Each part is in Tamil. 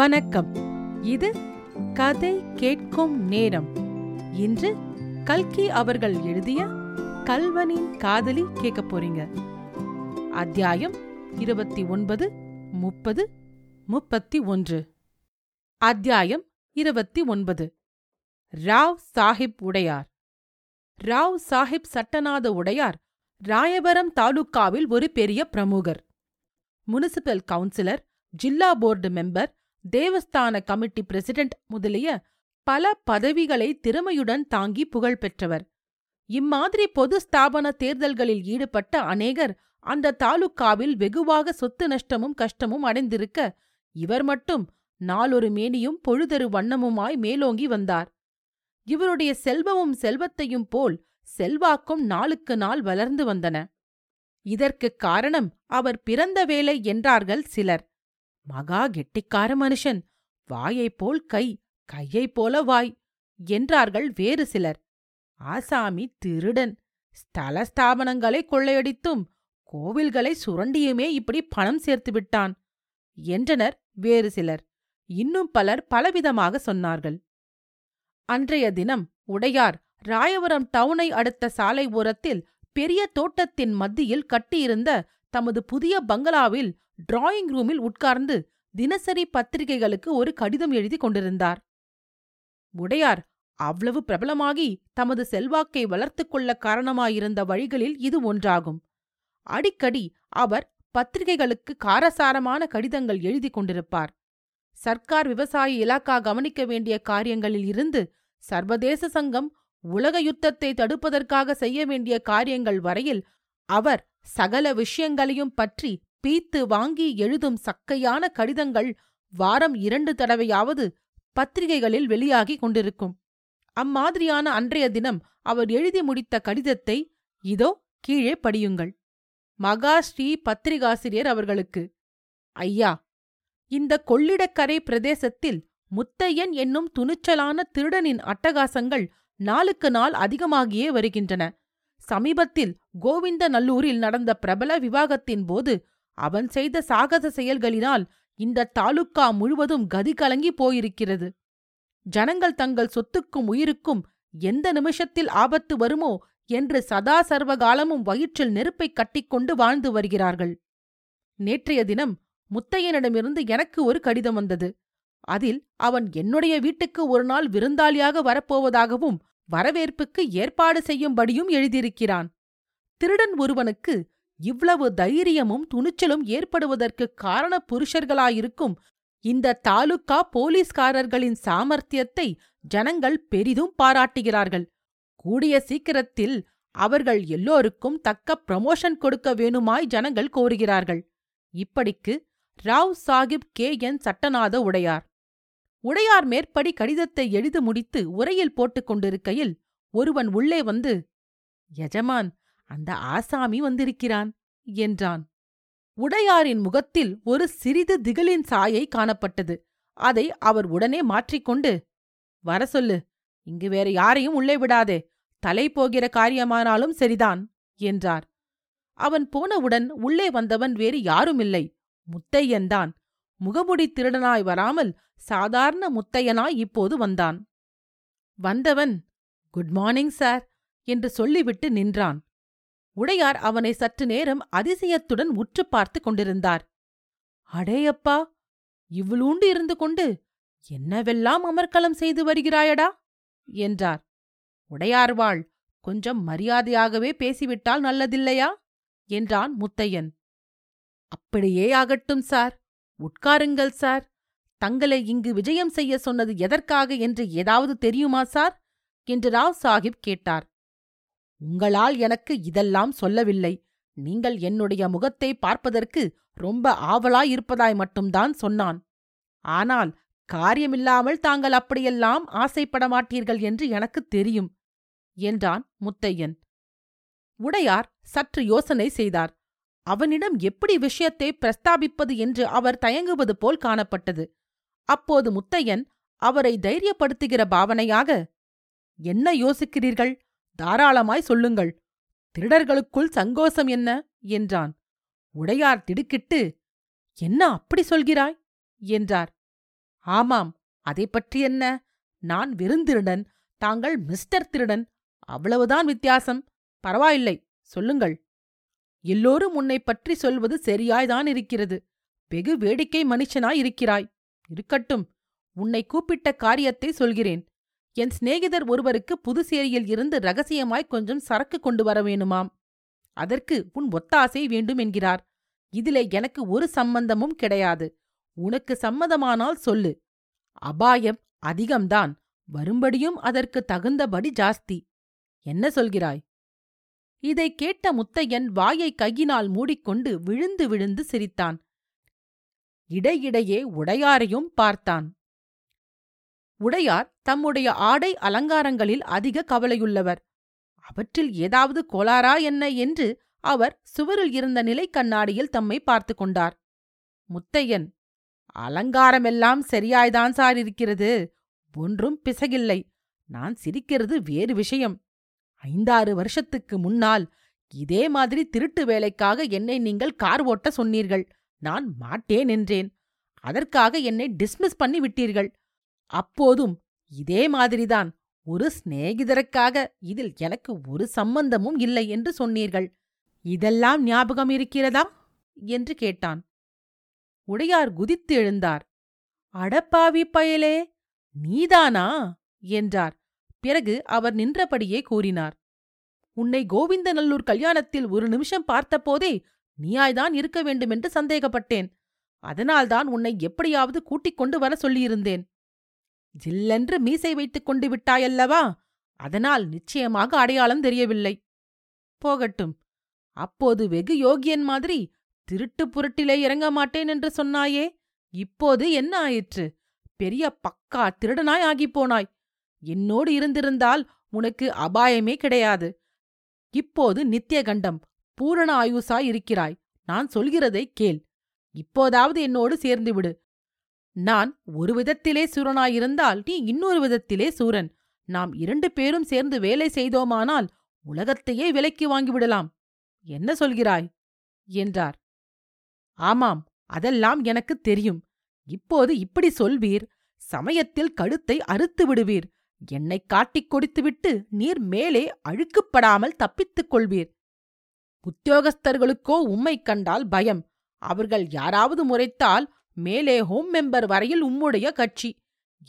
வணக்கம். இது கதை கேட்கும் நேரம். இன்று கல்கி அவர்கள் எழுதிய கல்வனின் காதலி கேட்க போறீங்க. அத்தியாயம் 29, 30, 31. அத்தியாயம் 29. ராவ் சாஹிப் உடையார். ராவ் சாஹிப் சட்டநாத உடையார் ராயபரம் தாலுக்காவில் ஒரு பெரிய பிரமுகர். முனிசிபல் கவுன்சிலர், ஜில்லா போர்டு மெம்பர், தேவஸ்தான கமிட்டி பிரசிடென்ட் முதலிய பல பதவிகளை திறமையுடன் தாங்கி புகழ் பெற்றவர். இம்மாதிரி பொது ஸ்தாபன தேர்தல்களில் ஈடுபட்ட அநேகர் அந்த தாலுக்காவில் வெகுவாக சொத்து நஷ்டமும் கஷ்டமும் அடைந்திருக்க, இவர் மட்டும் நாளொரு மேனியும் பொழுதரு வண்ணமுமாய் மேலோங்கி வந்தார். இவருடைய செல்வமும் செல்வத்தையும் போல் செல்வாக்கும் நாளுக்கு நாள் வளர்ந்து வந்தன. இதற்குக் காரணம் அவர் பிறந்த வேலை என்றார்கள் சிலர். மகா கெட்டிக்கார மனுஷன், வாயைப் போல் கை, கையைப் போல வாய் என்றார்கள் வேறு சிலர். ஆசாமி திருடன், ஸ்தல ஸ்தாபனங்களை கொள்ளையடித்தும் கோவில்களை சுரண்டியுமே இப்படி பணம் சேர்த்து விட்டான் என்றனர் வேறு சிலர். இன்னும் பலர் பலவிதமாக சொன்னார்கள். அன்றைய தினம் உடையார் ராயபுரம் டவுனை அடுத்த சாலை ஓரத்தில் பெரிய தோட்டத்தின் மத்தியில் கட்டியிருந்த தமது புதிய பங்களாவில் டிராயிங் ரூமில் உட்கார்ந்து தினசரி பத்திரிகைகளுக்கு ஒரு கடிதம் எழுதி கொண்டிருந்தார். உடையார் அவ்வளவு பிரபலமாகி தமது செல்வாக்கை வளர்த்து கொள்ள காரணமாயிருந்த வழிகளில் இது ஒன்றாகும். அடிக்கடி அவர் பத்திரிகைகளுக்கு காரசாரமான கடிதங்கள் எழுதி கொண்டிருப்பார். சர்க்கார் விவசாய இலாக்கா கவனிக்க வேண்டிய காரியங்களில் இருந்து சர்வதேச சங்கம் உலக யுத்தத்தை தடுப்பதற்காக செய்ய வேண்டிய காரியங்கள் வரையில் அவர் சகல விஷயங்களையும் பற்றி பீத்து வாங்கி எழுதும் சக்கையான கடிதங்கள் வாரம் 2 தடவையாவது பத்திரிகைகளில் வெளியாகிக் கொண்டிருக்கும். அம்மாதிரியான அன்றைய தினம் அவர் எழுதி முடித்த கடிதத்தை இதோ கீழே படியுங்கள். மகாஸ்ரீ பத்திரிகாசிரியர் அவர்களுக்கு: ஐயா, இந்த கொள்ளிடக்கரை பிரதேசத்தில் முத்தையன் என்னும் துணிச்சலான திருடனின் அட்டகாசங்கள் நாளுக்கு நாள் அதிகமாகியே வருகின்றன. சமீபத்தில் கோவிந்தநல்லூரில் நடந்த பிரபல விவாகத்தின் போது அவன் செய்த சாகச செயல்களினால் இந்த தாலுக்கா முழுவதும் கதி கலங்கி போயிருக்கிறது. ஜனங்கள் தங்கள் சொத்துக்கும் உயிருக்கும் எந்த நிமிஷத்தில் ஆபத்து வருமோ என்று சதா சர்வகாலமும் வயிற்றில் நெருப்பை கட்டிக்கொண்டு வாழ்ந்து வருகிறார்கள். நேற்றைய தினம் முத்தையனிடமிருந்து எனக்கு ஒரு கடிதம் வந்தது. அதில் அவன் என்னுடைய வீட்டுக்கு ஒரு நாள் விருந்தாளியாக வரப்போவதாகவும் வரவேற்புக்கு ஏற்பாடு செய்யும்படியும் எழுதியிருக்கிறான். திருடன் ஒருவனுக்கு இவ்வளவு தைரியமும் துணிச்சலும் ஏற்படுவதற்கு காரண புருஷர்களாயிருக்கும் இந்த தாலுக்கா போலீஸ்காரர்களின் சாமர்த்தியத்தை ஜனங்கள் பெரிதும் பாராட்டுகிறார்கள். கூடிய சீக்கிரத்தில் அவர்கள் எல்லோருக்கும் தக்க ப்ரமோஷன் கொடுக்க வேணுமாய் ஜனங்கள் கோருகிறார்கள். இப்படிக்கு ராவ் சாஹிப் சட்டநாத உடையார். உடையார் மேற்படி கடிதத்தை எழுதி முடித்து உரையில் போட்டுக் கொண்டிருக்கையில் ஒருவன் உள்ளே வந்து, "எஜமான், அந்த ஆசாமி வந்திருக்கிறான்" என்றான். உடையாரின் முகத்தில் ஒரு சிறிது திகிலின் சாயை காணப்பட்டது. அதை அவர் உடனே மாற்றிக்கொண்டு, "வர சொல்லு, இங்கு வேற யாரையும் உள்ளே விடாதே, தலை போகிற காரியமானாலும் சரிதான்" என்றார். அவன் போனவுடன் உள்ளே வந்தவன் வேறு யாருமில்லை, முத்தையன்தான். முகமுடி திருடனாய் வராமல் சாதாரண முத்தையனாய் இப்போது வந்தான். வந்தவன் "குட் மார்னிங் சார்" என்று சொல்லிவிட்டு நின்றான். உடையார் அவனை சற்று நேரம் அதிசயத்துடன் உற்று பார்த்து கொண்டிருந்தார். "அடேயப்பா, இவ்வளூண்டு இருந்து கொண்டு என்னவெல்லாம் அமர்க்களம் செய்து வருகிறாயடா" என்றார். "உடையார்வாள், கொஞ்சம் மரியாதையாகவே பேசிவிட்டால் நல்லதில்லையா?" என்றான் முத்தையன். "அப்படியே ஆகட்டும் சார், உட்காருங்கள் சார். தங்களை இங்கு விஜயம் செய்ய சொன்னது எதற்காக என்று ஏதாவது தெரியுமா சார்?" என்று ராவ் சாஹிப் கேட்டார். "உங்களால் எனக்கு இதெல்லாம் சொல்லவில்லை. நீங்கள் என்னுடைய முகத்தை பார்ப்பதற்கு ரொம்ப ஆவலாயிருப்பதாய் மட்டும்தான் சொன்னான். ஆனால் காரியமில்லாமல் தாங்கள் அப்படியெல்லாம் ஆசைப்பட மாட்டீர்கள் என்று எனக்கு தெரியும்" என்றான் முத்தையன். உடையார் சற்று யோசனை செய்தார். அவனிடம் எப்படி விஷயத்தை பிரஸ்தாபிப்பது என்று அவர் தயங்குவது போல் காணப்பட்டது. அப்போது முத்தையன் அவரை தைரியப்படுத்துகிற பாவனையாக, "என்ன யோசிக்கிறீர்கள்? தாராளமாய் சொல்லுங்கள். திருடர்களுக்குள் சங்கோசம் என்ன?" என்றான். உடையார் திடுக்கிட்டு, "என்ன அப்படி சொல்கிறாய்?" என்றார். ஆமாம், அதைப்பற்றி என்ன? நான் விருந்திருடன், தாங்கள் மிஸ்டர் திருடன், அவ்வளவுதான் வித்தியாசம். பரவாயில்லை, சொல்லுங்கள். எல்லோரும் உன்னை பற்றி சொல்வது சரியாய்தான் இருக்கிறது. வெகு வேடிக்கை மனுஷனாய் இருக்கிறாய். இருக்கட்டும், உன்னை கூப்பிட்ட காரியத்தை சொல்கிறேன். என் சிநேகிதர் ஒருவருக்கு புதுசேரியில் இருந்து ரகசியமாய் கொஞ்சம் சரக்கு கொண்டு வர வேணுமாம். அதற்கு உன் ஒத்தாசை வேண்டும் என்கிறார். இதிலே எனக்கு ஒரு சம்பந்தமும் கிடையாது. உனக்கு சம்மதமானால் சொல்லு. அபாயம் அதிகம்தான், வரும்படியும் அதற்கு தகுந்தபடி ஜாஸ்தி. என்ன சொல்கிறாய்? இதை கேட்ட முத்தையன் வாயை கையினால் மூடிக்கொண்டு விழுந்து விழுந்து சிரித்தான். இடையிடையே உடையாரையும் பார்த்தான். உடையார் தம்முடைய ஆடை அலங்காரங்களில் அதிக கவலையுள்ளவர். அவற்றில் ஏதாவது கோளாரா என்ன என்று அவர் சுவரில் இருந்த நிலை கண்ணாடியில் தம்மை பார்த்து கொண்டார். முத்தையன், அலங்காரமெல்லாம் சரியாய்தான் சார் இருக்கிறது, ஒன்றும் பிசகில்லை. நான் சிரிக்கிறது வேறு விஷயம். 5-6 வருஷத்துக்கு முன்னால் இதே மாதிரி திருட்டு வேலைக்காக என்னை நீங்கள் கார் ஓட்ட சொன்னீர்கள். நான் மாட்டேன் என்றேன். அதற்காக என்னை டிஸ்மிஸ் பண்ணி விட்டீர்கள். அப்போதும் இதே மாதிரிதான், ஒரு சிநேகிதருக்காக, இதில் எனக்கு ஒரு சம்பந்தமும் இல்லை என்று சொன்னீர்கள். இதெல்லாம் ஞாபகம் இருக்கிறதா என்று கேட்டான். உடையார் குதித்து எழுந்தார். அடப்பாவி பயலே, நீதானா என்றார். பிறகு அவர் நின்றபடியே கூறினார். உன்னை கோவிந்தநல்லூர் கல்யாணத்தில் ஒரு நிமிஷம் பார்த்தபோதே நீயாய்தான் இருக்க வேண்டுமென்று சந்தேகப்பட்டேன். அதனால்தான் உன்னை எப்படியாவது கூட்டிக் கொண்டு வர சொல்லியிருந்தேன். ஜில்லென்று மீசை வைத்துக் கொண்டு விட்டாயல்லவா, அதனால் நிச்சயமாக அடையாளம் தெரியவில்லை. போகட்டும், அப்போது வெகு யோகியன் மாதிரி திருட்டு புரட்டிலே இறங்க மாட்டேன் என்று சொன்னாயே, இப்போது என்ன ஆயிற்று? பெரிய பக்கா திருடனாய் ஆகிப்போனாய். என்னோடு இருந்திருந்தால் உனக்கு அபாயமே கிடையாது. இப்போது நித்தியகண்டம் பூரண ஆயுசாய் இருக்கிறாய். நான் சொல்கிறதை கேள். இப்போதாவது என்னோடு சேர்ந்து விடு. நான் ஒரு விதத்திலே சூரனாயிருந்தால் நீ இன்னொரு விதத்திலே சூரன். நாம் 2 பேரும் சேர்ந்து வேலை செய்தோமானால் உலகத்தையே விலைக்கு வாங்கிவிடலாம். என்ன சொல்கிறாய் என்றார். ஆமாம், அதெல்லாம் எனக்கு தெரியும். இப்போது இப்படி சொல்வீர், சமயத்தில் கழுத்தை அறுத்து விடுவீர். என்னை காட்டிக் கொடுத்துவிட்டு நீர் மேலே அழுக்கப்படாமல் தப்பித்துக் கொள்வீர். உத்தியோகஸ்தர்களுக்கோ உம்மை கண்டால் பயம். அவர்கள் யாராவது முறைத்தால் மேலே ஹோம் மெம்பர் வரையில் உம்முடைய கட்சி.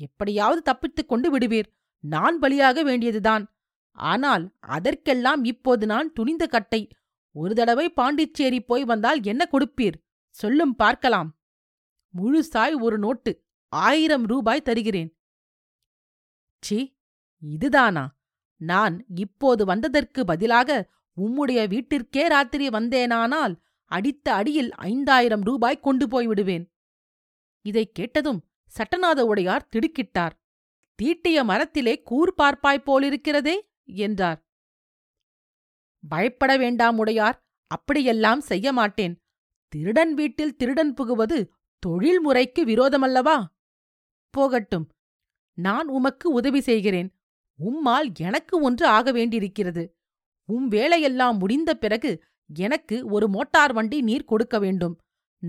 எப்படியாவது தப்பித்துக் கொண்டு விடுவீர். நான் பலியாக வேண்டியதுதான். ஆனால் அதற்கெல்லாம் இப்போது நான் துணிந்த கட்டை. ஒரு தடவை பாண்டிச்சேரி போய் வந்தால் என்ன கொடுப்பீர்? சொல்லும் பார்க்கலாம். முழுசாய் ஒரு நோட்டு 1000 ரூபாய் தருகிறேன். சி, இதுதானா? நான் இப்போது வந்ததற்கு பதிலாக உம்முடைய வீட்டிற்கே ராத்திரி வந்தேனானால் அடித்த அடியில் 5000 ரூபாய் கொண்டு போய்விடுவேன். இதைக் கேட்டதும் சட்டநாத உடையார் திடுக்கிட்டார். தீட்டிய மரத்திலே கூர் பார்ப்பாய் போலிருக்கிறதே என்றார். பயப்பட வேண்டாம் உடையார், அப்படியெல்லாம் செய்ய மாட்டேன். திருடன் வீட்டில் திருடன் புகுவது தொழில்முறைக்கு விரோதமல்லவா? போகட்டும், நான் உமக்கு உதவி செய்கிறேன். உம்மால் எனக்கு ஒன்று ஆக வேண்டியிருக்கிறது. உம் வேலையெல்லாம் முடிந்த பிறகு எனக்கு ஒரு மோட்டார் வண்டி நீர் கொடுக்க வேண்டும்.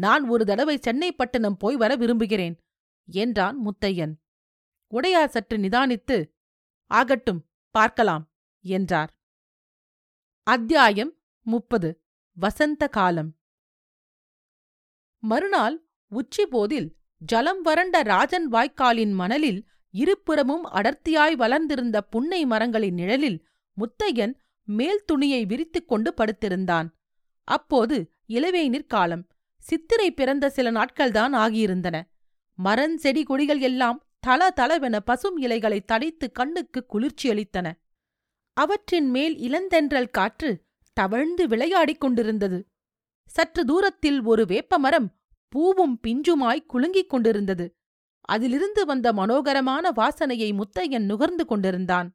நான் ஒரு தடவை சென்னைப்பட்டினம் போய் வர விரும்புகிறேன் என்றான் முத்தையன். உடையார் சற்று நிதானித்து, ஆகட்டும், பார்க்கலாம் என்றார். அத்தியாயம் 30. வசந்த காலம். மறுநாள் உச்சிபோதில் ஜலம் வறண்ட ராஜன் வாய்க்காலின் மணலில் இருபுறமும் அடர்த்தியாய் வளர்ந்திருந்த புன்னை மரங்களின் நிழலில் முத்தையன் மேல் துணியை விரித்துக் கொண்டு படுத்திருந்தான். அப்போது இளவேனிற் காலம். சித்திரை பிறந்த சில நாட்கள்தான் ஆகியிருந்தன. மரன் செடி கொடிகள் எல்லாம் தள தளவென பசும் இலைகளை தடைத்து கண்ணுக்கு குளிர்ச்சியளித்தன. அவற்றின் மேல் இளந்தென்றல் காற்று தவழ்ந்து விளையாடிக் கொண்டிருந்தது. சற்று தூரத்தில் ஒரு வேப்பமரம் பூவும் பிஞ்சுமாய் குலுங்கிக் கொண்டிருந்தது. அதிலிருந்து வந்த மனோகரமான வாசனையை முத்தையன் நுகர்ந்து கொண்டிருந்தான்.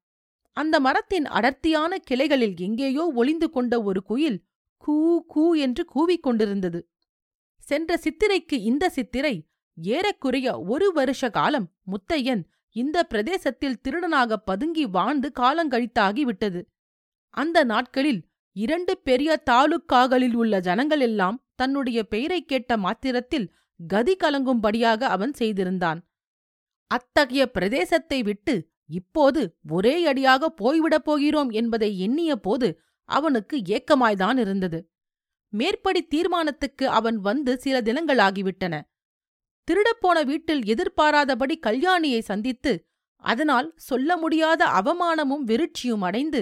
அந்த மரத்தின் அடர்த்தியான கிளைகளில் எங்கேயோ ஒளிந்து கொண்ட ஒரு குயில் கூ கூ என்று கூவிக்கொண்டிருந்தது. சென்ற சித்திரைக்கு இந்த சித்திரை ஏறக்குறைய 1 வருஷ காலம் முத்தையன் இந்த பிரதேசத்தில் திருடனாக பதுங்கி வாழ்ந்து காலங்கழித்தாகிவிட்டது. அந்த நாட்களில் 2 பெரிய தாலுக்காகளில் உள்ள ஜனங்களெல்லாம் தன்னுடைய பெயரைக் கேட்ட மாத்திரத்தில் கதி கலங்கும்படியாக அவன் செய்திருந்தான். அத்தகைய பிரதேசத்தை விட்டு இப்போது ஒரே அடியாக போய்விடப் போகிறோம் என்பதை எண்ணிய போது அவனுக்கு ஏக்கமாய்தான் இருந்தது. மேற்படி தீர்மானத்துக்கு அவன் வந்து சில தினங்களாகிவிட்டன. திருடப்போன வீட்டில் எதிர்பாராதபடி கல்யாணியை சந்தித்து அதனால் சொல்ல முடியாத அவமானமும் வெறிச்சியும் அடைந்து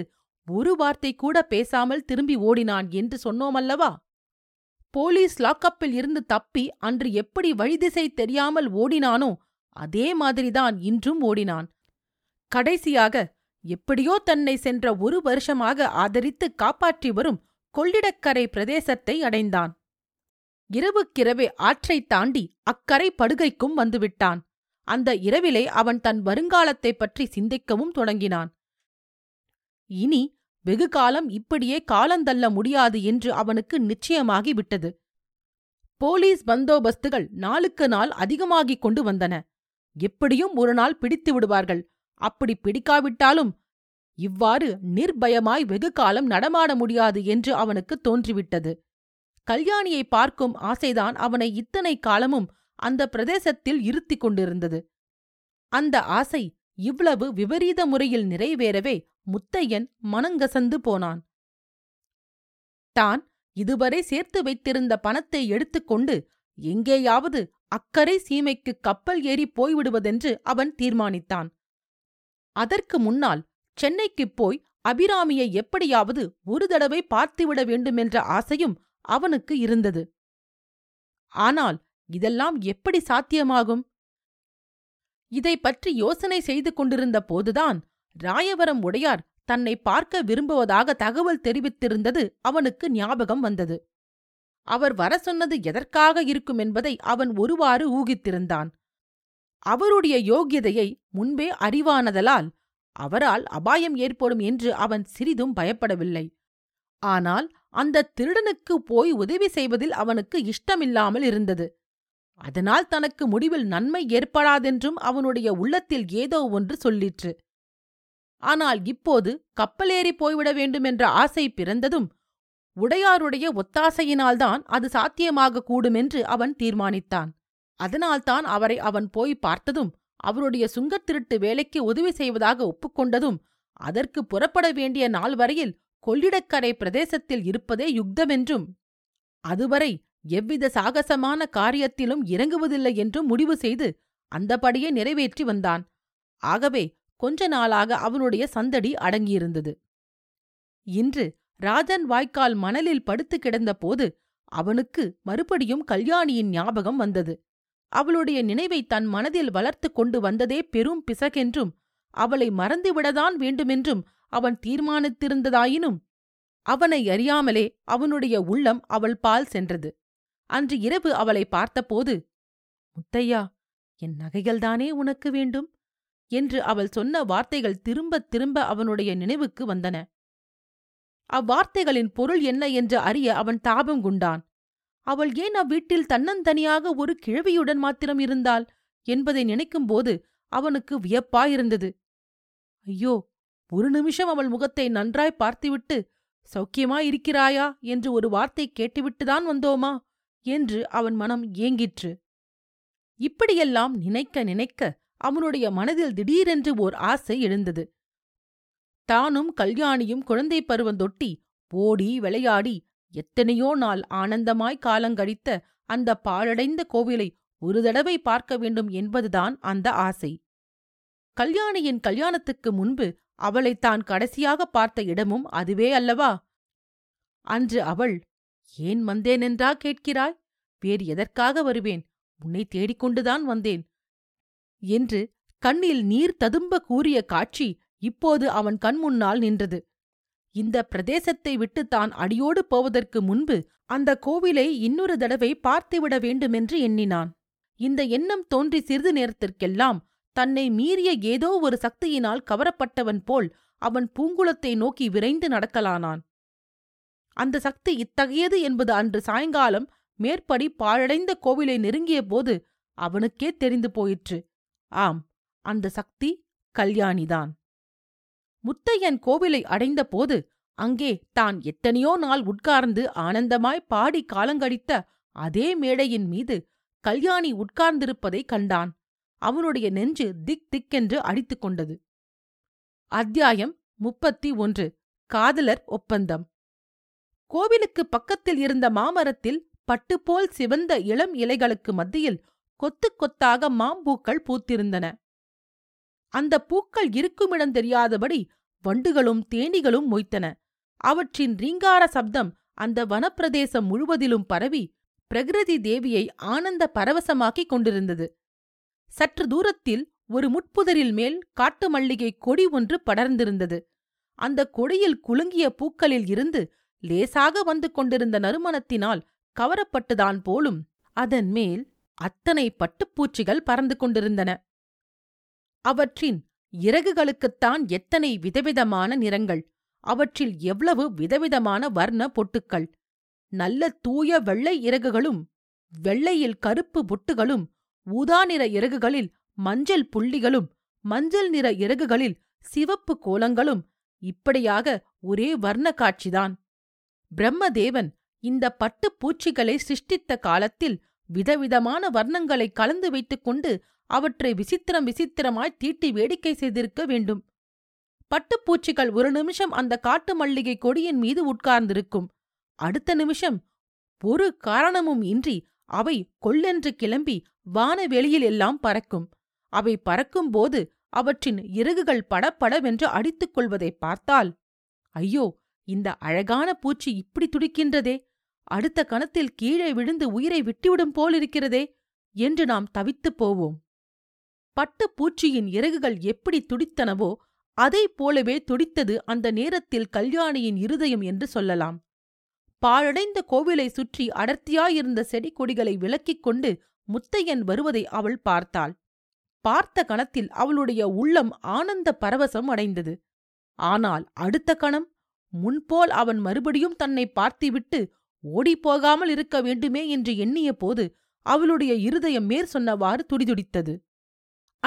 ஒரு வார்த்தை கூட பேசாமல் திரும்பி ஓடினான் என்று சொன்னோமல்லவா? போலீஸ் லாக்கப்பில் இருந்து தப்பி அன்று எப்படி வழிதிசை தெரியாமல் ஓடினானோ அதே மாதிரிதான் இன்றும் ஓடினான். கடைசியாக எப்படியோ தன்னை சென்ற 1 வருஷமாக ஆதரித்து காப்பாற்றி வரும் கொள்ளிடக்கரை பிரதேசத்தை அடைந்தான். இரவுக்கிரவே ஆற்றைத் தாண்டி அக்கரை படுகைக்கும் வந்துவிட்டான். அந்த இரவிலே அவன் தன் வருங்காலத்தை பற்றி சிந்திக்கவும் தொடங்கினான். இனி வெகுகாலம் இப்படியே காலந்தள்ள முடியாது என்று அவனுக்கு நிச்சயமாகிவிட்டது. போலீஸ் பந்தோபஸ்துகள் நாளுக்கு நாள் அதிகமாகிக் கொண்டு வந்தன. எப்படியும் ஒரு நாள் பிடித்து விடுவார்கள். அப்படி பிடிக்காவிட்டாலும் இவ்வாறு நிர்பயமாய் வெகுகாலம் நடமாட முடியாது என்று அவனுக்கு தோன்றிவிட்டது. கல்யாணியை பார்க்கும் ஆசைதான் அவனை இத்தனை காலமும் அந்த பிரதேசத்தில் இருத்திக் கொண்டிருந்தது. அந்த ஆசை இவ்வளவு விபரீத முறையில் நிறைவேறவே முத்தையன் மனங்கசந்து போனான். தான் இதுவரை சேர்த்து வைத்திருந்த பணத்தை எடுத்துக்கொண்டு எங்கேயாவது அக்கறை சீமைக்கு கப்பல் ஏறி போய்விடுவதென்று அவன் தீர்மானித்தான். அதற்கு முன்னால் சென்னைக்குப் போய் அபிராமியை எப்படியாவது ஒரு தடவை பார்த்துவிட வேண்டுமென்ற ஆசையும் அவனுக்கு இருந்தது. ஆனால் இதெல்லாம் எப்படி சாத்தியமாகும்? இதை பற்றி யோசனை செய்து கொண்டிருந்த போதுதான் ராயபுரம் உடையார் தன்னை பார்க்க விரும்புவதாக தகவல் தெரிவித்திருந்தது அவனுக்கு ஞாபகம் வந்தது. அவர் வர சொன்னது எதற்காக இருக்கும் என்பதை அவன் ஒருவாறு ஊகித்திருந்தான். அவருடைய யோகியதையை முன்பே அறிவானதலால் அவரால் அபாயம் ஏற்படும் என்று அவன் சிறிதும் பயப்படவில்லை. ஆனால் அந்த திருடனுக்கு போய் உதவி செய்வதில் அவனுக்கு இஷ்டமில்லாமல் இருந்தது. அதனால் தனக்கு முடிவில் நன்மை ஏற்படாதென்றும் அவனுடைய உள்ளத்தில் ஏதோ ஒன்று சொல்லிற்று. ஆனால் இப்போது கப்பலேறி போய்விட வேண்டுமென்ற ஆசை பிறந்ததும் உடையாருடைய ஒத்தாசையினால்தான் அது சாத்தியமாக கூடுமென்று அவன் தீர்மானித்தான். அதனால்தான் அவரை அவன் போய் பார்த்ததும் அவருடைய சுங்கத்திருட்டு வேலைக்கு உதவி செய்வதாக ஒப்புக்கொண்டதும் அதற்கு புறப்பட வேண்டிய நாள் வரையில் கொள்ளிடக்கரை பிரதேசத்தில் இருப்பதே யுக்தமென்றும் அதுவரை எவ்வித சாகசமான காரியத்திலும் இறங்குவதில்லை என்றும் முடிவு செய்து அந்தபடியே நிறைவேற்றி வந்தான். ஆகவே கொஞ்ச நாளாக அவனுடைய சந்தடி அடங்கியிருந்தது. இன்று ராஜன் வாய்க்கால் மணலில் படுத்து கிடந்த போது அவனுக்கு மறுபடியும் கல்யாணியின் ஞாபகம் வந்தது. அவளுடைய நினைவை தன் மனதில் வளர்த்து கொண்டு வந்ததே பெரும் பிசகென்றும் அவளை மறந்துவிடதான் வேண்டுமென்றும் அவன் தீர்மானித்திருந்ததாயினும் அவனை அறியாமலே அவனுடைய உள்ளம் அவள் பால் சென்றது. அன்று இரவு அவளை பார்த்தபோது, "முத்தையா, என் நகைகள்தானே உனக்கு வேண்டும்?" என்று அவள் சொன்ன வார்த்தைகள் திரும்பத் திரும்ப அவனுடைய நினைவுக்கு வந்தன. அவ்வார்த்தைகளின் பொருள் என்ன என்று அறிய அவன் தாபம் கொண்டான். அவள் ஏன் அவ்வீட்டில் தன்னந்தனியாக ஒரு கிழவியுடன் மாத்திரம் இருந்தாள் என்பதை நினைக்கும்போது அவனுக்கு வியப்பாயிருந்தது. ஐயோ, ஒரு நிமிஷம் அவள் முகத்தை நன்றாய் பார்த்துவிட்டு, "சௌக்கியமாயிருக்கிறாயா?" என்று ஒரு வார்த்தை கேட்டுவிட்டுதான் வந்தோமா என்று அவன் மனம் ஏங்கிற்று. இப்படியெல்லாம் நினைக்க நினைக்க அவனுடைய மனதில் திடீரென்று ஓர் ஆசை எழுந்தது. தானும் கல்யாணியும் குழந்தை பருவந்தொட்டி ஓடி விளையாடி எத்தனையோ நாள் ஆனந்தமாய் காலங்கழித்த அந்த பாழடைந்த கோவிலை ஒரு தடவை பார்க்க வேண்டும் என்பதுதான் அந்த ஆசை. கல்யாணியின் கல்யாணத்துக்கு முன்பு அவளை தான் கடைசியாக பார்த்த இடமும் அதுவே அல்லவா? அன்று அவள், "ஏன் வந்தேனென்றா கேட்கிறாய்? வேறு எதற்காக வருவேன்? உன்னை தேடிக்கொண்டுதான் வந்தேன்" என்று கண்ணில் நீர் ததும்ப கூறிய காட்சி இப்போது அவன் கண்முன்னால் நின்றது. இந்த பிரதேசத்தை விட்டு தான் அடியோடு போவதற்கு முன்பு அந்த கோவிலை இன்னொரு தடவை பார்த்துவிட வேண்டுமென்று எண்ணினான். இந்த எண்ணம் தோன்றி சிறிது நேரத்திற்கெல்லாம் தன்னை மீறிய ஏதோ ஒரு சக்தியினால் கவரப்பட்டவன் போல் அவன் பூங்குளத்தை நோக்கி விரைந்து நடக்கலானான். அந்த சக்தி இத்தகையது என்பது அன்று சாயங்காலம் மேற்படி பாழடைந்த கோவிலை நெருங்கிய போது அவனுக்கே தெரிந்து போயிற்று. ஆம், அந்த சக்தி கல்யாணிதான். முத்தையன் கோவிலை அடைந்த போது அங்கே தான் எத்தனையோ நாள் உட்கார்ந்து ஆனந்தமாய் பாடி காலங்கழித்த அதே மேடையின் மீது கல்யாணி உட்கார்ந்திருப்பதை கண்டான். அவனுடைய நெஞ்சு திக் திக்கென்று அடித்துக் கொண்டது. அத்தியாயம் 31. காதலர் ஒப்பந்தம். கோவிலுக்கு பக்கத்தில் இருந்த மாமரத்தில் பட்டுப்போல் சிவந்த இளம் இலைகளுக்கு மத்தியில் கொத்து கொத்தாக மாம்பூக்கள் பூத்திருந்தன. அந்த பூக்கள் இருக்குமிடம் தெரியாதபடி வண்டுகளும் தேனீகளும் மொய்த்தன. அவற்றின் ரீங்கார சப்தம் அந்த வனப்பிரதேசம் முழுவதிலும் பரவி பிரகிருதி தேவியை ஆனந்த பரவசமாக்கிக் கொண்டிருந்தது. சற்று தூரத்தில் ஒரு முட்புதரில் மேல் காட்டு மல்லிகை கொடி ஒன்று படர்ந்திருந்தது. அந்த கொடியில் குலுங்கிய பூக்களில் இருந்து லேசாக வந்து கொண்டிருந்த நறுமணத்தினால் கவரப்பட்டுதான் போலும் அதன் மேல் அத்தனை பட்டுப்பூச்சிகள் பறந்து கொண்டிருந்தன. அவற்றின் இறகுகளுக்குத்தான் எத்தனை விதவிதமான நிறங்கள், அவற்றில் எவ்வளவு விதவிதமான வர்ண பொட்டுக்கள்! நல்ல தூய வெள்ளை இறகுகளும் வெள்ளையில் கருப்பு பொட்டுகளும், ஊதா நிற இறகுகளில் மஞ்சள் புள்ளிகளும், மஞ்சள் நிற இறகுகளில் சிவப்பு கோலங்களும், இப்படியாக ஒரே வர்ண காட்சிதான். பிரம்மதேவன் இந்த பட்டுப்பூச்சிகளை சிருஷ்டித்த காலத்தில் விதவிதமான வர்ணங்களை கலந்து வைத்துக்கொண்டு அவற்றை விசித்திரம் விசித்திரமாய் தீட்டி வேடிக்கை செய்திருக்க வேண்டும். பட்டுப்பூச்சிகள் ஒரு நிமிஷம் அந்த காட்டு மல்லிகை கொடியின் மீது உட்கார்ந்திருக்கும். அடுத்த நிமிஷம் ஒரு காரணமும் இன்றி அவை கொள்ளென்று கிளம்பி வானவெளியில் எல்லாம் பறக்கும். அவை பறக்கும்போது அவற்றின் இறகுகள் படப்படவென்று அடித்துக் கொள்வதை பார்த்தால், ஐயோ, இந்த அழகான பூச்சி இப்படி துடிக்கின்றதே, அடுத்த கணத்தில் கீழே விழுந்து உயிரை விட்டுவிடும் போலிருக்கிறதே என்று நாம் தவித்துப் போவோம். பட்டுப்பூச்சியின் இறகுகள் எப்படி துடித்தனவோ அதை போலவே துடித்தது அந்த நேரத்தில் கல்யாணியின் இருதயம் என்று சொல்லலாம். பாழடைந்த கோவிலை சுற்றி அடர்த்தியாயிருந்த செடி கொடிகளை விலக்கிக் கொண்டு முத்தையன் வருவதை அவள் பார்த்தாள். பார்த்த கணத்தில் அவளுடைய உள்ளம் ஆனந்த பரவசம் அடைந்தது. ஆனால் அடுத்த கணம் முன்போல் அவன் மறுபடியும் தன்னை பார்த்துவிட்டு ஓடிப்போகாமல் இருக்க வேண்டுமே என்று எண்ணிய போது அவளுடைய இருதயம் மேற் சொன்னவாறு துடிதுடித்தது.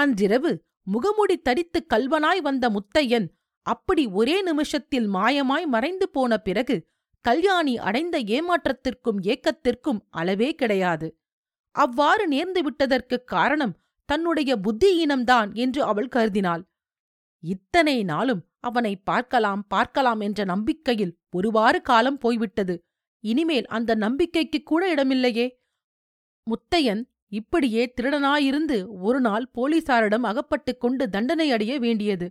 அன்றிரவு முகமுடி தடித்து கல்வனாய் வந்த முத்தையன் அப்படி ஒரே நிமிஷத்தில் மாயமாய் மறைந்து போன பிறகு கல்யாணி அடைந்த ஏமாற்றத்திற்கும் ஏக்கத்திற்கும் அளவே கிடையாது. அவ்வாறு நேர்ந்துவிட்டதற்குக் காரணம் தன்னுடைய புத்தியீனம்தான் என்று அவள் கருதினாள். இத்தனை நாளும் அவனை பார்க்கலாம் பார்க்கலாம் என்ற நம்பிக்கையில் ஒருவாறு காலம் போய்விட்டது. இனிமேல் அந்த நம்பிக்கைக்கு கூட இடமில்லையே. முத்தையன் இப்படியே திருடனாயிருந்து ஒரு நாள் போலீசாரிடம் அகப்பட்டு கொண்டு தண்டனை அடைய வேண்டியது.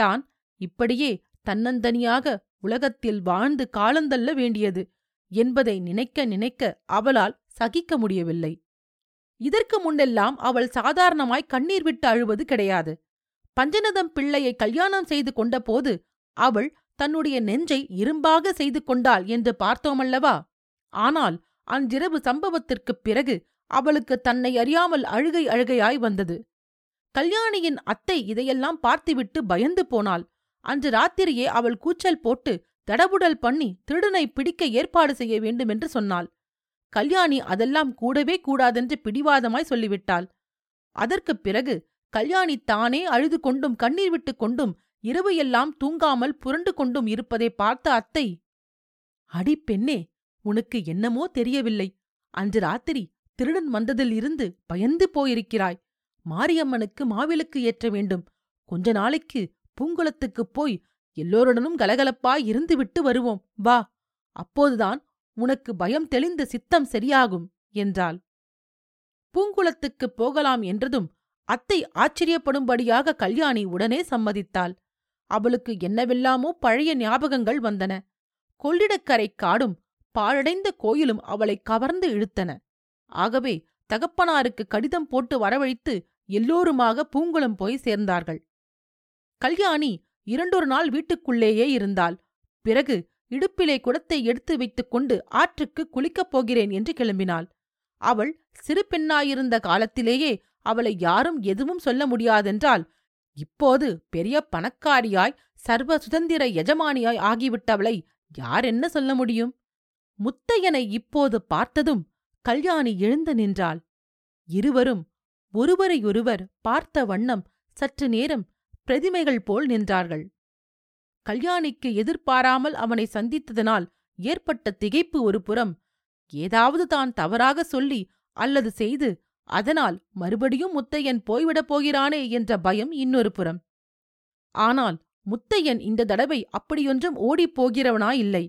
தான் இப்படியே தன்னந்தனியாக உலகத்தில் வாழ்ந்து காலந்தள்ள வேண்டியது என்பதை நினைக்க நினைக்க அவளால் சகிக்க முடியவில்லை. இதற்கு முன்னெல்லாம் அவள் சாதாரணமாய் கண்ணீர் விட்டு அழுவது கிடையாது. பஞ்சநதம் பிள்ளையை கல்யாணம் செய்து கொண்டபோது அவள் தன்னுடைய நெஞ்சை இரும்பாக செய்து கொண்டாள் என்று பார்த்தோமல்லவா? ஆனால் அன்றிரவு சம்பவத்திற்குப் பிறகு அவளுக்கு தன்னை அறியாமல் அழுகை அழுகையாய் வந்தது. கல்யாணியின் அத்தை இதையெல்லாம் பார்த்துவிட்டு பயந்து போனாள். அன்று ராத்திரியே அவள் கூச்சல் போட்டு தடபுடல் பண்ணி திருடனை பிடிக்க ஏற்பாடு செய்ய வேண்டுமென்று சொன்னாள். கல்யாணி அதெல்லாம் கூடவே கூடாதென்று பிடிவாதமாய் சொல்லிவிட்டாள். அதற்குப் பிறகு கல்யாணி தானே அழுது கொண்டும் கண்ணீர் விட்டு கொண்டும் இரவு எல்லாம் தூங்காமல் புரண்டு கொண்டும் இருப்பதை பார்த்த அத்தை, அடி பெண்ணே, உனக்கு என்னமோ தெரியவில்லை, அன்று ராத்திரி திருடன் வந்ததில் இருந்து பயந்து போயிருக்கிறாய். மாரியம்மனுக்கு மாவிளக்கு ஏற்ற வேண்டும். கொஞ்ச நாளைக்கு பூங்குளத்துக்குப் போய் எல்லோருடனும் கலகலப்பாய் இருந்துவிட்டு வருவோம், வா, அப்போதுதான் உனக்கு பயம் தெளிந்த சித்தம் சரியாகும் என்றாள். பூங்குளத்துக்குப் போகலாம் என்றதும் அத்தை ஆச்சரியப்படும்படியாக கல்யாணி உடனே சம்மதித்தாள். அவளுக்கு என்னவெல்லாமோ பழைய ஞாபகங்கள் வந்தன. கொள்ளிடக்கரை காடும் பாழடைந்த கோயிலும் அவளை கவர்ந்து இழுத்தன. ஆகவே தகப்பனாருக்கு கடிதம் போட்டு வரவழைத்து எல்லோருமாக பூங்குளம் போய் சேர்ந்தார்கள். கல்யாணி இரண்டொரு நாள் வீட்டுக்குள்ளேயே இருந்தாள். பிறகு இடுப்பிலே குடத்தை எடுத்து வைத்துக்கொண்டு ஆற்றுக்கு குளிக்கப் போகிறேன் என்று கிளம்பினாள். அவள் சிறு பெண்ணாயிருந்த காலத்திலேயே அவளை யாரும் எதுவும் சொல்ல முடியாதென்றால், இப்போது பெரிய பணக்காரியாய் சர்வ சுதந்திர எஜமானியாய் ஆகிவிட்டவளை யார் என்ன சொல்ல முடியும்? முத்தையனை இப்போது பார்த்ததும் கல்யாணி எழுந்து நின்றாள். இருவரும் ஒருவரையொருவர் பார்த்த வண்ணம் சற்று நேரம் பிரதிமைகள் போல் நின்றார்கள். கல்யாணிக்கு எதிர்பாராமல் அவனை சந்தித்ததனால் ஏற்பட்ட திகைப்பு ஒரு புறம், ஏதாவது தான் தவறாக சொல்லி அல்லது செய்து அதனால் மறுபடியும் முத்தையன் போய்விடப் போகிறானே என்ற பயம் இன்னொரு புறம். ஆனால் முத்தையன் இந்த தடவை அப்படியொன்றும் ஓடிப்போகிறவனாயில்லை.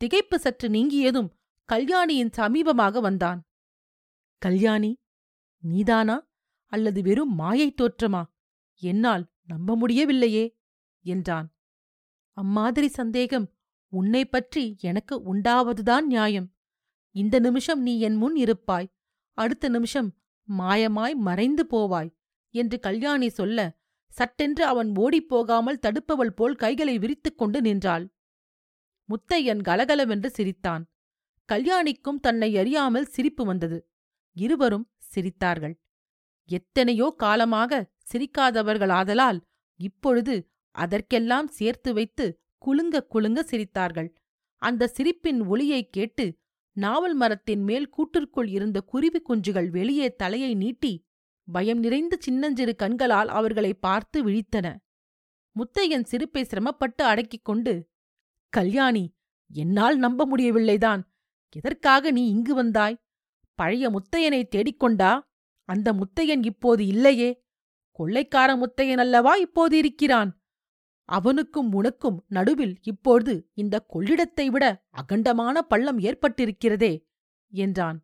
திகைப்பு சற்று நீங்கியதும் கல்யாணியின் சமீபமாக வந்தான். "கல்யாணி, நீதானா? அல்லது வெறும் மாயைத் தோற்றமா? என்னால் நம்ப முடியவில்லையே" என்றான். "அம்மாதிரி சந்தேகம் உன்னை பற்றி எனக்கு உண்டாவதுதான் நியாயம். இந்த நிமிஷம் நீ என் முன் இருப்பாய், அடுத்த நிமிஷம் மாயமாய் மறைந்து போவாய்" என்று கல்யாணி சொல்ல, சட்டென்று அவன் ஓடிப்போகாமல் தடுப்பவள் போல் கைகளை விரித்துக்கொண்டு நின்றாள். முத்தையன் கலகலவென்று சிரித்தான். கல்யாணிக்கும் தன்னை அறியாமல் சிரிப்பு வந்தது. இருவரும் சிரித்தார்கள். எத்தனையோ காலமாக சிரிக்காதவர்களாதலால் இப்பொழுது அதற்கெல்லாம் சேர்த்து வைத்து குலுங்க குலுங்க சிரித்தார்கள். அந்த சிரிப்பின் ஒலியைக் கேட்டு நாவல் மரத்தின் மேல் கூட்டிற்குள் இருந்த குருவி குஞ்சுகள் வெளியே தலையை நீட்டி பயம் நிறைந்த சின்னஞ்சிறு கண்களால் அவர்களை பார்த்து விழித்தன. முத்தையன் சிரிப்பை சிரமப்பட்டு அடக்கிக் கொண்டு, "கல்யாணி, என்னால் நம்ப முடியவில்லைதான். எதற்காக நீ இங்கு வந்தாய்? பழைய முத்தையனை தேடிக்கொண்டா? அந்த முத்தையன் இப்போது இல்லையே. கொள்ளைக்கார முத்தையன் அல்லவா இப்போது இருக்கிறான். அவனுக்கும் உனக்கும் நடுவில் இப்போது இந்த கொள்ளிடத்தை விட அகண்டமான பள்ளம் ஏற்பட்டிருக்கிறதே" என்றான்.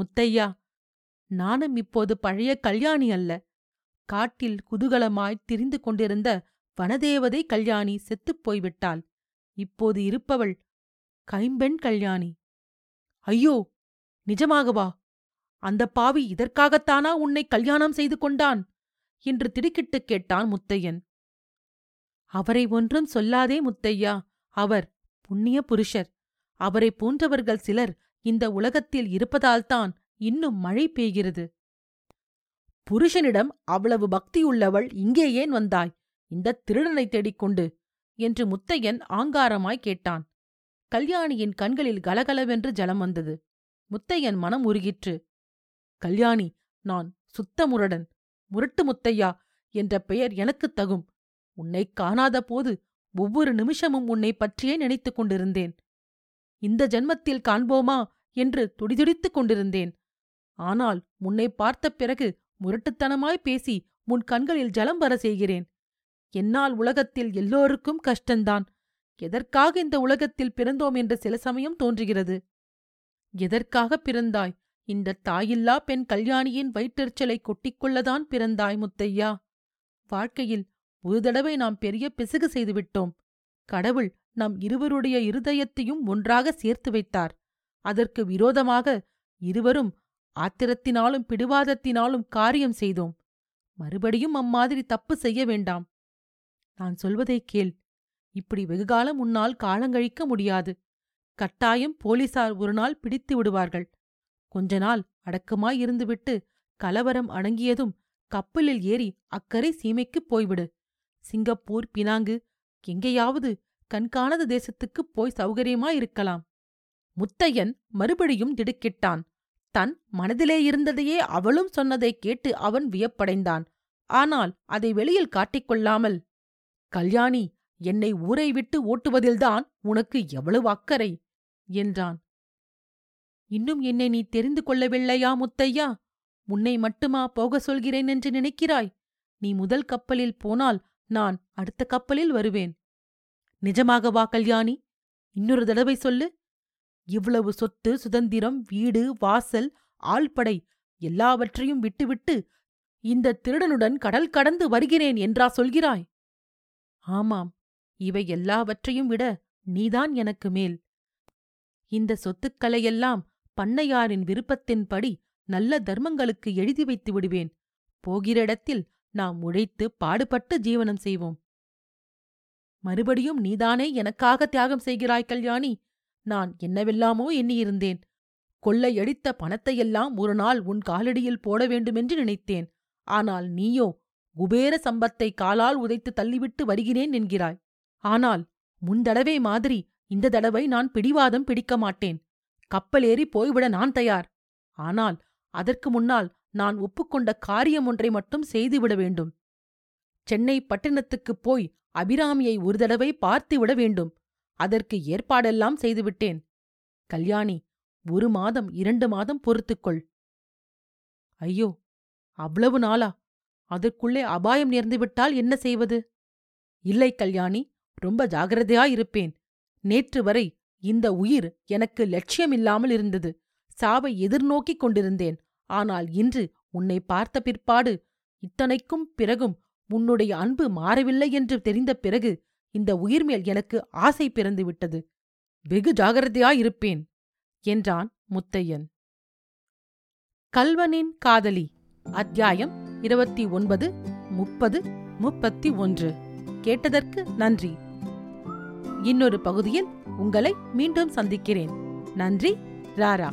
"முத்தையா, நானும் இப்போது பழைய கல்யாணி அல்ல. காட்டில் குதூகலமாய் திரிந்து கொண்டிருந்த வனதேவதை கல்யாணி செத்துப் போய்விட்டாள். இப்போது இருப்பவள் கைம்பெண் கல்யாணி." "ஐயோ, நிஜமாகவா? அந்த பாவி இதற்காகத்தானா உன்னை கல்யாணம் செய்து கொண்டான்?" என்று திடுக்கிட்டு கேட்டான் முத்தையன். "அவரை ஒன்றும் சொல்லாதே முத்தையா. அவர் புண்ணிய புருஷர். அவரை போன்றவர்கள் சிலர் இந்த உலகத்தில் இருப்பதால்தான் இன்னும் மழை பெய்கிறது." "புருஷனிடம் அவ்வளவு பக்தியுள்ளவள் இங்கே ஏன் வந்தாய்? இந்த திருடனை தேடிக்கொண்டு?" என்று முத்தையன் ஆங்காரமாய் கேட்டான். கல்யாணியின் கண்களில் கலகலவென்று ஜலம் வந்தது. முத்தையன் மனம் உருகிற்று. "கல்யாணி, நான் சுத்த முரடன். முரட்டு முத்தையா என்ற பெயர் எனக்குத் தகும். உன்னை காணாத போது ஒவ்வொரு நிமிஷமும் உன்னை பற்றியே நினைத்து கொண்டிருந்தேன். இந்த ஜென்மத்தில் காண்போமா என்று துடிதுடித்துக் கொண்டிருந்தேன். ஆனால் உன்னை பார்த்த பிறகு முரட்டுத்தனமாய் பேசி உன் கண்களில் ஜலம் வர செய்கிறேன். என்னால் உலகத்தில் எல்லோருக்கும் கஷ்டந்தான். எதற்காக இந்த உலகத்தில் பிறந்தோம் என்று சில சமயம் தோன்றுகிறது." "எதற்காக பிறந்தாய்? இந்த தாயில்லா பெண் கல்யாணியின் வயிற்றெரிச்சலை கொட்டிக்கொள்ளதான் பிறந்தாய் முத்தையா. வாழ்க்கையில் ஒரு தடவை நாம் பெரிய பிசகு செய்துவிட்டோம். கடவுள் நம் இருவருடைய இருதயத்தையும் ஒன்றாக சேர்த்து வைத்தார். அதற்கு விரோதமாக இருவரும் ஆத்திரத்தினாலும் பிடிவாதத்தினாலும் காரியம் செய்தோம். மறுபடியும் அம்மாதிரி தப்பு செய்ய வேண்டாம். நான் சொல்வதை கேள். இப்படி வெகுகாலம் உன்னால் காலங்கழிக்க முடியாது. கட்டாயம் போலீசார் ஒரு நாள் பிடித்து விடுவார்கள். கொஞ்ச நாள் அடக்கமாயிருந்துவிட்டு கலவரம் அடங்கியதும் கப்பலில் ஏறி அக்கறை சீமைக்குப் போய்விடு. சிங்கப்பூர், பினாங்கு, எங்கேயாவது கண்காணாத தேசத்துக்குப் போய் சௌகரியமாயிருக்கலாம்." முத்தையன் மறுபடியும் திடுக்கிட்டான். தன் மனதிலேயிருந்ததையே அவளும் சொன்னதைக் கேட்டு அவன் வியப்படைந்தான். ஆனால் அதை வெளியில் காட்டிக்கொள்ளாமல், "கல்யாணி, என்னை ஊரை விட்டு ஓட்டுவதில்தான் உனக்கு எவ்வளவு அக்கறை" என்றான். "இன்னும் என்னை நீ தெரிந்து கொள்ளவில்லையா முத்தையா? உன்னை மட்டுமா போக சொல்கிறேன் என்று நினைக்கிறாய்? நீ முதல் கப்பலில் போனால் நான் அடுத்த கப்பலில் வருவேன்." "நிஜமாகவா கல்யாணி? இன்னொரு தடவை சொல்லு." "இவ்வளவு சொத்து, சுதந்திரம், வீடு, வாசல், ஆள்படை எல்லாவற்றையும் விட்டுவிட்டு இந்த திருடனுடன் கடல் கடந்து வருகிறேன் என்றா சொல்கிறாய்?" "ஆமாம், இவை எல்லாவற்றையும் விட நீதான் எனக்கு மேல். இந்த சொத்துக்களையெல்லாம் பண்ணையாரின் விருப்பத்தின்படி நல்ல தர்மங்களுக்கு எழுதி வைத்து விடுவேன். போகிற இடத்தில் நாம் உழைத்து பாடுபட்டு ஜீவனம் செய்வோம்." "மறுபடியும் நீதானே எனக்காக தியாகம் செய்கிறாய் கல்யாணி. நான் என்னவெல்லாமோ எண்ணியிருந்தேன். கொள்ளையடித்த பணத்தையெல்லாம் ஒரு நாள் உன் காலடியில் போட வேண்டுமென்று நினைத்தேன். ஆனால் நீயோ குபேர சம்பத்தை காலால் உதைத்து தள்ளிவிட்டு வருகிறேன் என்கிறாய். ஆனால் முந்தடவை மாதிரி இந்த தடவை நான் பிடிவாதம் பிடிக்க மாட்டேன். கப்பலேறி போய்விட நான் தயார். ஆனால் அதற்கு முன்னால் நான் ஒப்புக்கொண்ட காரியம் ஒன்றை மட்டும் செய்துவிட வேண்டும். சென்னை பட்டணத்துக்குப் போய் அபிராமியை ஒரு தடவை பார்த்துவிட வேண்டும். அதற்கு ஏற்பாடெல்லாம் செய்துவிட்டேன். கல்யாணி, 1 மாதம் 2 மாதம் பொறுத்துக்கொள்." ஐயோ, அவ்வளவு நாளா? அதற்குள்ளே அபாயம் நேர்ந்துவிட்டால் என்ன செய்வது? இல்லை கல்யாணி, ரொம்ப ஜாகிரதையாயிருப்பேன். நேற்று வரை இந்த உயிர் எனக்கு லட்சியமில்லாமல் இருந்தது. சாவை எதிர்நோக்கிக் கொண்டிருந்தேன். ஆனால் இன்று உன்னை பார்த்த பிற்பாடு, இத்தனைக்கும் பிறகும் உன்னுடைய அன்பு மாறவில்லை என்று தெரிந்த பிறகு, இந்த உயிர் மேல் எனக்கு ஆசை பிறந்துவிட்டது. வெகு ஜாகிரதையாயிருப்பேன் என்றான் முத்தையன். கல்வனின் காதலி அத்தியாயம் 29, 30, 31. கேட்டதற்கு நன்றி. இன்னொரு பகுதியில் உங்களை மீண்டும் சந்திக்கிறேன். நன்றி. ராரா.